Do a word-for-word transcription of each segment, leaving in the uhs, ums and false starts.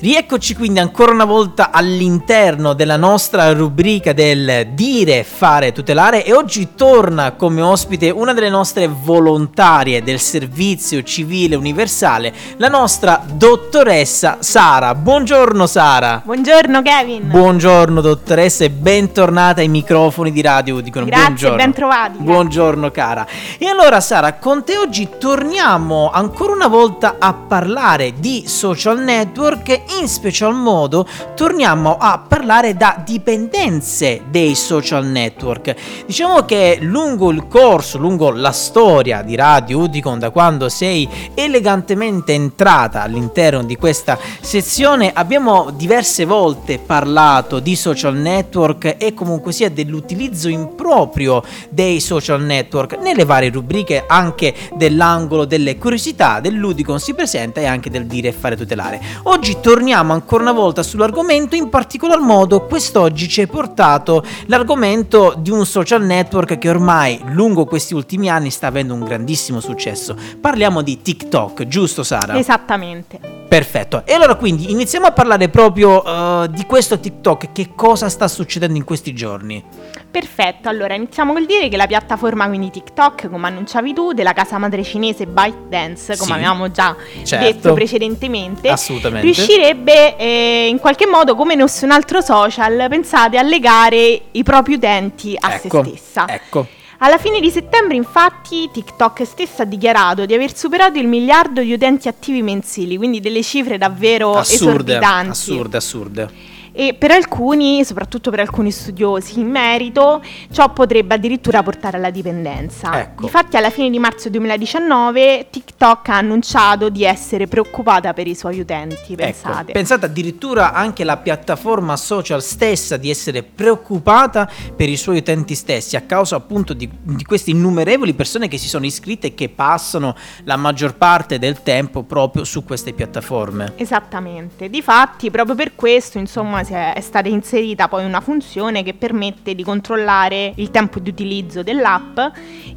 Rieccoci quindi ancora una volta all'interno della nostra rubrica del Dire Fare Tutelare e oggi torna come ospite una delle nostre volontarie del Servizio Civile Universale, la nostra dottoressa Sara. Buongiorno Sara. Buongiorno Kevin. Buongiorno dottoressa e bentornata ai microfoni di Radio Udicon. Grazie, buongiorno. Ben trovati. Buongiorno cara. E allora Sara, con te oggi torniamo ancora una volta a parlare di social network. In special modo torniamo a parlare da dipendenze dei social network. Diciamo che lungo il corso, lungo la storia di Radio Udicon, da quando sei elegantemente entrata all'interno di questa sezione, abbiamo diverse volte parlato di social network e comunque sia dell'utilizzo improprio dei social network nelle varie rubriche, anche dell'angolo delle curiosità, dell'Udicon si presenta e anche del Dire e Fare Tutelare. Oggi torniamo ancora una volta sull'argomento, in particolar modo quest'oggi ci è portato l'argomento di un social network che ormai lungo questi ultimi anni sta avendo un grandissimo successo. Parliamo di TikTok, giusto Sara? Esattamente. Perfetto, e allora quindi iniziamo a parlare proprio uh, di questo TikTok, che cosa sta succedendo in questi giorni? Perfetto, allora iniziamo col dire che la piattaforma, quindi TikTok, come annunciavi tu, della casa madre cinese ByteDance, come sì, avevamo già certo. detto precedentemente, assolutamente, riuscirebbe eh, in qualche modo, come nessun altro social, pensate, a legare i propri utenti a ecco, se stessa. Ecco. Alla fine di settembre, infatti, TikTok stessa ha dichiarato di aver superato il miliardo di utenti attivi mensili, quindi delle cifre davvero assurde, esorbitanti. Assurde, assurde. E per alcuni, soprattutto per alcuni studiosi in merito, ciò potrebbe addirittura portare alla dipendenza. Ecco. Difatti alla fine di marzo duemiladiciannove TikTok ha annunciato di essere preoccupata per i suoi utenti, pensate. Ecco. Pensate addirittura anche la piattaforma social stessa di essere preoccupata per i suoi utenti stessi a causa appunto di, di queste innumerevoli persone che si sono iscritte e che passano la maggior parte del tempo proprio su queste piattaforme. Esattamente, difatti proprio per questo insomma è stata inserita poi una funzione che permette di controllare il tempo di utilizzo dell'app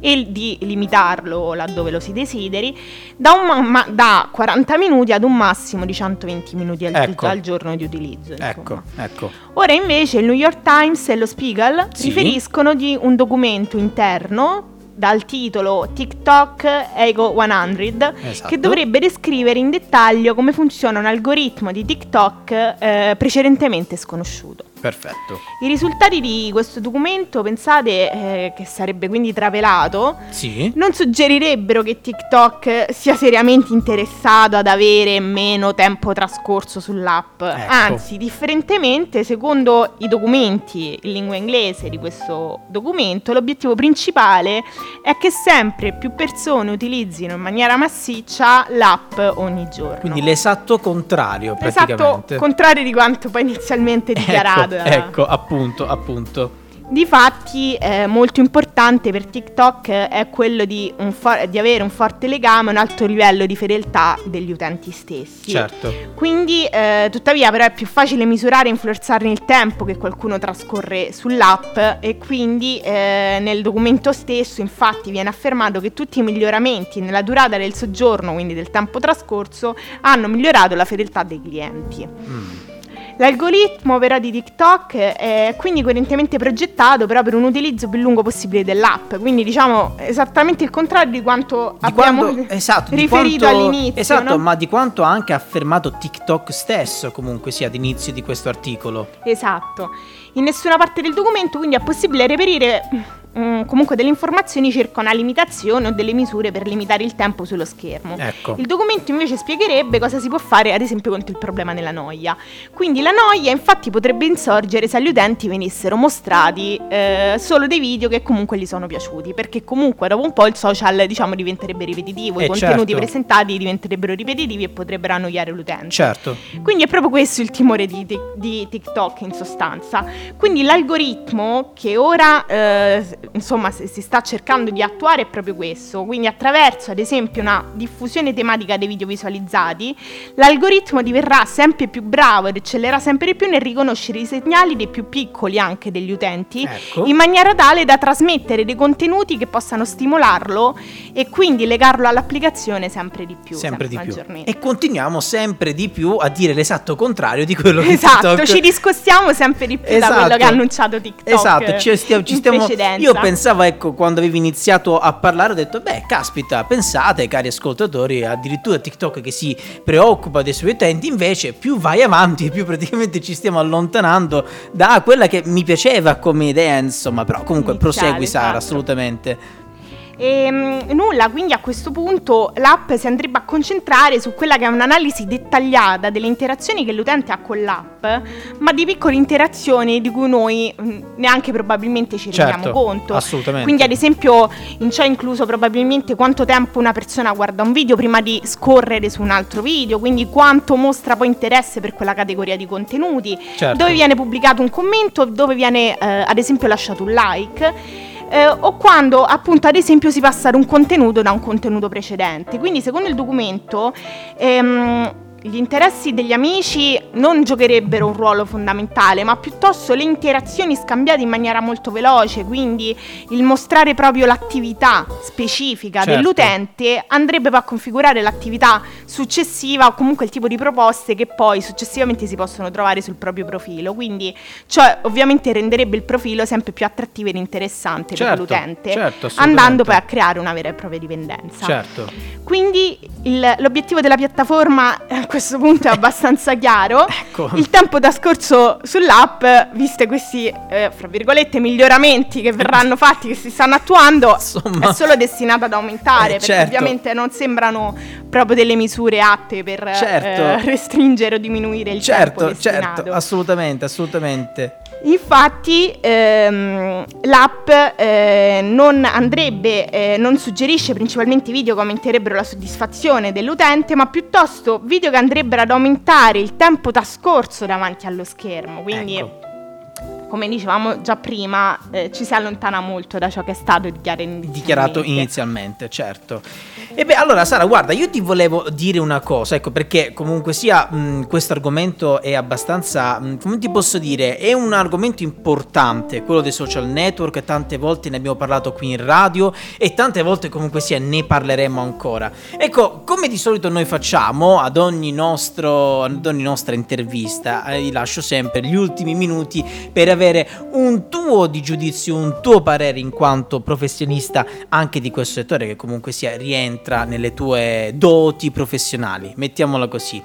e di limitarlo laddove lo si desideri da, un ma- da quaranta minuti ad un massimo di centoventi minuti al, ecco. al giorno di utilizzo. Ecco, ecco. Ora invece il New York Times e lo Spiegel sì. riferiscono di un documento interno dal titolo TikTok Ego cento, esatto, che dovrebbe descrivere in dettaglio come funziona un algoritmo di TikTok eh, precedentemente sconosciuto. Perfetto. I risultati di questo documento, pensate, eh, che sarebbe quindi trapelato, sì, non suggerirebbero che TikTok sia seriamente interessato ad avere meno tempo trascorso sull'app. Ecco. Anzi, differentemente, secondo i documenti in lingua inglese di questo documento, l'obiettivo principale è che sempre più persone utilizzino in maniera massiccia l'app ogni giorno. Quindi l'esatto contrario, praticamente. L'esatto contrario di quanto poi inizialmente dichiarato. Ecco, appunto, appunto. Difatti, eh, molto importante per TikTok è quello di, un for- di avere un forte legame, un alto livello di fedeltà degli utenti stessi. Certo. Quindi, eh, tuttavia, però è più facile misurare e influenzarne il tempo che qualcuno trascorre sull'app e quindi eh, nel documento stesso, infatti, viene affermato che tutti i miglioramenti nella durata del soggiorno, quindi del tempo trascorso, hanno migliorato la fedeltà dei clienti. Mm. L'algoritmo però di TikTok è quindi coerentemente progettato però per un utilizzo più lungo possibile dell'app, quindi diciamo esattamente il contrario di quanto di abbiamo quando, esatto, riferito quanto, all'inizio. Esatto, no? Ma di quanto ha anche affermato TikTok stesso comunque sia all'inizio di questo articolo. Esatto, in nessuna parte del documento quindi è possibile reperire um, comunque delle informazioni circa una limitazione o delle misure per limitare il tempo sullo schermo. Ecco. Il documento invece spiegherebbe cosa si può fare ad esempio contro il problema della noia. Quindi la noia infatti potrebbe insorgere se agli utenti venissero mostrati eh, solo dei video che comunque gli sono piaciuti, perché comunque dopo un po' il social diciamo diventerebbe ripetitivo, eh, i contenuti certo. presentati diventerebbero ripetitivi e potrebbero annoiare l'utente. Certo. Quindi è proprio questo il timore di, di, di TikTok in sostanza. Quindi l'algoritmo che ora eh, insomma si sta cercando di attuare è proprio questo, quindi attraverso ad esempio una diffusione tematica dei video visualizzati l'algoritmo diverrà sempre più bravo ed eccellerà sempre di più nel riconoscere i segnali dei più piccoli anche degli utenti, ecco, in maniera tale da trasmettere dei contenuti che possano stimolarlo e quindi legarlo all'applicazione sempre di più, sempre, sempre di più, e continuiamo sempre di più a dire l'esatto contrario di quello che esatto, TikTok, ci discostiamo sempre di più, esatto, da quello che ha annunciato TikTok, esatto, ci stiamo, ci stiamo... io pensavo, ecco, quando avevi iniziato a parlare ho detto beh caspita, pensate cari ascoltatori, addirittura TikTok che si preoccupa dei suoi utenti, invece più vai avanti più praticamente ci stiamo allontanando da quella che mi piaceva come idea, insomma, però comunque iniziale, prosegui Sara, esatto, assolutamente. E nulla, quindi a questo punto l'app si andrebbe a concentrare su quella che è un'analisi dettagliata delle interazioni che l'utente ha con l'app, ma di piccole interazioni di cui noi neanche probabilmente ci rendiamo certo, conto. Assolutamente. Quindi ad esempio in ciò è incluso probabilmente quanto tempo una persona guarda un video prima di scorrere su un altro video, quindi quanto mostra poi interesse per quella categoria di contenuti, certo, dove viene pubblicato un commento, dove viene eh, ad esempio lasciato un like. Eh, o quando appunto ad esempio si passa da un contenuto da un contenuto precedente. Quindi secondo il documento ehm, gli interessi degli amici non giocherebbero un ruolo fondamentale, ma piuttosto le interazioni scambiate in maniera molto veloce, quindi il mostrare proprio l'attività specifica, certo, dell'utente andrebbe a configurare l'attività successiva o comunque il tipo di proposte che poi successivamente si possono trovare sul proprio profilo, quindi cioè ovviamente renderebbe il profilo sempre più attrattivo ed interessante, certo, per l'utente, certo, andando poi a creare una vera e propria dipendenza, certo. Quindi il, l'obiettivo della piattaforma questo punto è abbastanza chiaro, ecco, il tempo da scorso sull'app, viste questi eh, fra virgolette miglioramenti che verranno fatti, che si stanno attuando, insomma, è solo destinato ad aumentare, eh, perché certo, ovviamente non sembrano proprio delle misure atte per certo, eh, restringere o diminuire il certo, tempo destinato. Certo, assolutamente, assolutamente. Infatti ehm, l'app eh, non andrebbe, eh, non suggerisce principalmente video che aumenterebbero la soddisfazione dell'utente, ma piuttosto video che andrebbero ad aumentare il tempo trascorso davanti allo schermo, quindi ecco, come dicevamo già prima, eh, ci si allontana molto da ciò che è stato dichiarato inizialmente. Dichiarato inizialmente, certo. E beh, allora Sara, guarda, io ti volevo dire una cosa, ecco, perché comunque sia questo argomento è abbastanza, mh, come ti posso dire, è un argomento importante, quello dei social network, tante volte ne abbiamo parlato qui in radio e tante volte comunque sia ne parleremo ancora. Ecco, come di solito noi facciamo ad ogni nostro, ad ogni nostra intervista, eh, vi lascio sempre gli ultimi minuti per avere un tuo di giudizio, un tuo parere in quanto professionista anche di questo settore che comunque sia rientra nelle tue doti professionali, mettiamola così.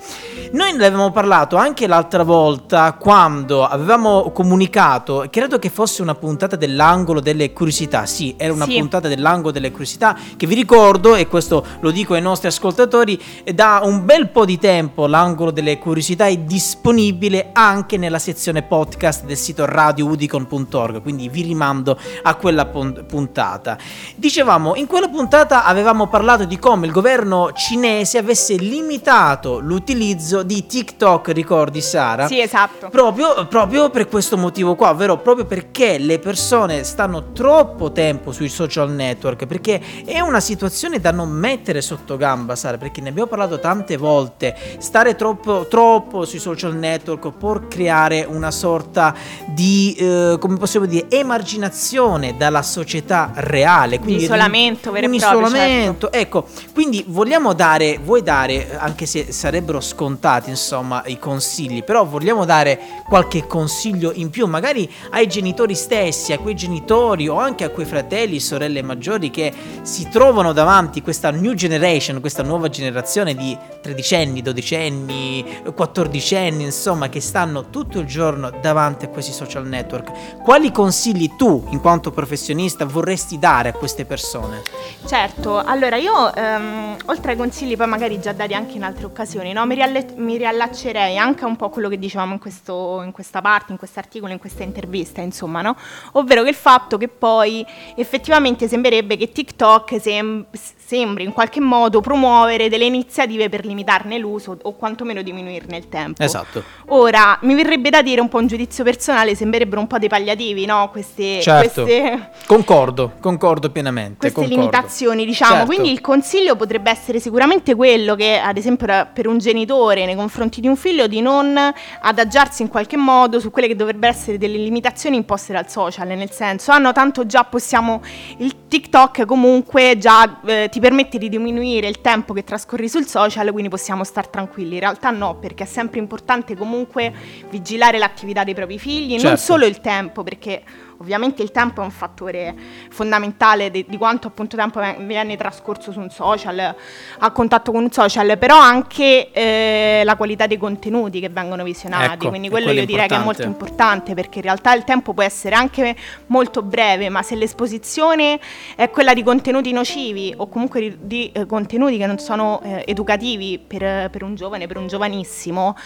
Noi ne avevamo parlato anche l'altra volta quando avevamo comunicato, credo che fosse una puntata dell'angolo delle curiosità, sì, era una sì. puntata dell'angolo delle curiosità che vi ricordo, e questo lo dico ai nostri ascoltatori, da un bel po' di tempo l'angolo delle curiosità è disponibile anche nella sezione podcast del sito radio radio udicon punto org, quindi vi rimando a quella puntata. Dicevamo, in quella puntata avevamo parlato di come il governo cinese avesse limitato l'utilizzo di TikTok, ricordi Sara? Sì, esatto. Proprio, proprio per questo motivo qua, ovvero proprio perché le persone stanno troppo tempo sui social network, perché è una situazione da non mettere sotto gamba, Sara, perché ne abbiamo parlato tante volte, stare troppo, troppo sui social network può creare una sorta di Eh, come possiamo dire, emarginazione dalla società reale, quindi isolamento vero e proprio, certo. Ecco, quindi vogliamo dare, vuoi dare, anche se sarebbero scontati insomma i consigli, però vogliamo dare qualche consiglio in più magari ai genitori stessi, a quei genitori o anche a quei fratelli, sorelle maggiori che si trovano davanti questa new generation, questa nuova generazione di tredicenni, dodicenni, quattordicenni, insomma, che stanno tutto il giorno davanti a questi social network. Quali consigli tu, in quanto professionista, vorresti dare a queste persone? Certo, allora io ehm, oltre ai consigli poi magari già dati anche in altre occasioni, no? mi, rialle- mi riallaccerei anche un po' quello che dicevamo in, questo, in questa parte, in questo articolo, in questa intervista, insomma, no? Ovvero che il fatto che poi effettivamente sembrerebbe che TikTok sem- sembri in qualche modo promuovere delle iniziative per limitarne l'uso o quantomeno diminuirne il tempo. Esatto. Ora, mi verrebbe da dire un po' un giudizio personale, sembrerebbero un po' dei palliativi, no? Queste, certo. queste... Concordo, concordo pienamente. Queste concordo. limitazioni, diciamo. Certo. Quindi il consiglio potrebbe essere sicuramente quello che, ad esempio, per un genitore nei confronti di un figlio, di non adagiarsi in qualche modo su quelle che dovrebbero essere delle limitazioni imposte dal social, nel senso, ah no, tanto già possiamo, il TikTok comunque già eh, ti permette di diminuire il tempo che trascorri sul social, quindi possiamo star tranquilli. In realtà no, perché è sempre importante comunque vigilare l'attività dei propri figli, certo. non solo il tempo, perché ovviamente il tempo è un fattore fondamentale de- di quanto appunto tempo viene trascorso su un social, a contatto con un social, però anche eh, la qualità dei contenuti che vengono visionati, ecco, quindi quello, quello io direi che è molto importante, perché in realtà il tempo può essere anche molto breve, ma se l'esposizione è quella di contenuti nocivi o comunque di, di eh, contenuti che non sono eh, educativi per, per un giovane, per un giovanissimo,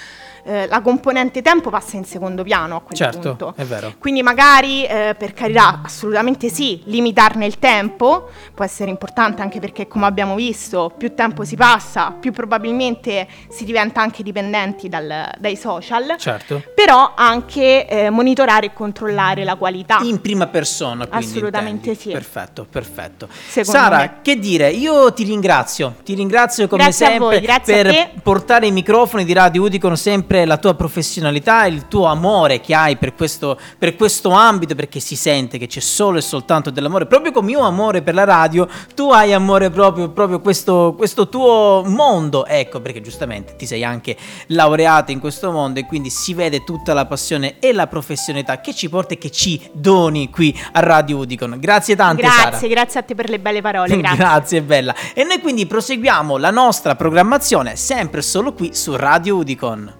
eh, la componente tempo passa in secondo piano a quel certo, punto. È vero. Quindi magari eh, per carità, assolutamente sì, limitarne il tempo può essere importante, anche perché, come abbiamo visto, più tempo si passa, più probabilmente si diventa anche dipendenti dal, dai social. Certo. Però anche eh, monitorare e controllare la qualità. In prima persona, quindi. Assolutamente intendi. Sì. Perfetto, perfetto. Secondo Sara, me. che dire? Io ti ringrazio, ti ringrazio come grazie sempre a voi, per a portare i microfoni di Radio Udicon, sempre la tua professionalità e il tuo amore che hai per questo, per questo ambito, perché si sente che c'è solo e soltanto dell'amore, proprio come io amore per la radio, tu hai amore proprio, proprio questo, questo tuo mondo, ecco perché giustamente ti sei anche laureata in questo mondo e quindi si vede tutta la passione e la professionalità che ci porta e che ci doni qui a Radio Udicon. Grazie tante, grazie, Sara. Grazie, grazie a te per le belle parole. Grazie. Grazie, bella. E noi quindi proseguiamo la nostra programmazione sempre solo qui su Radio Udicon.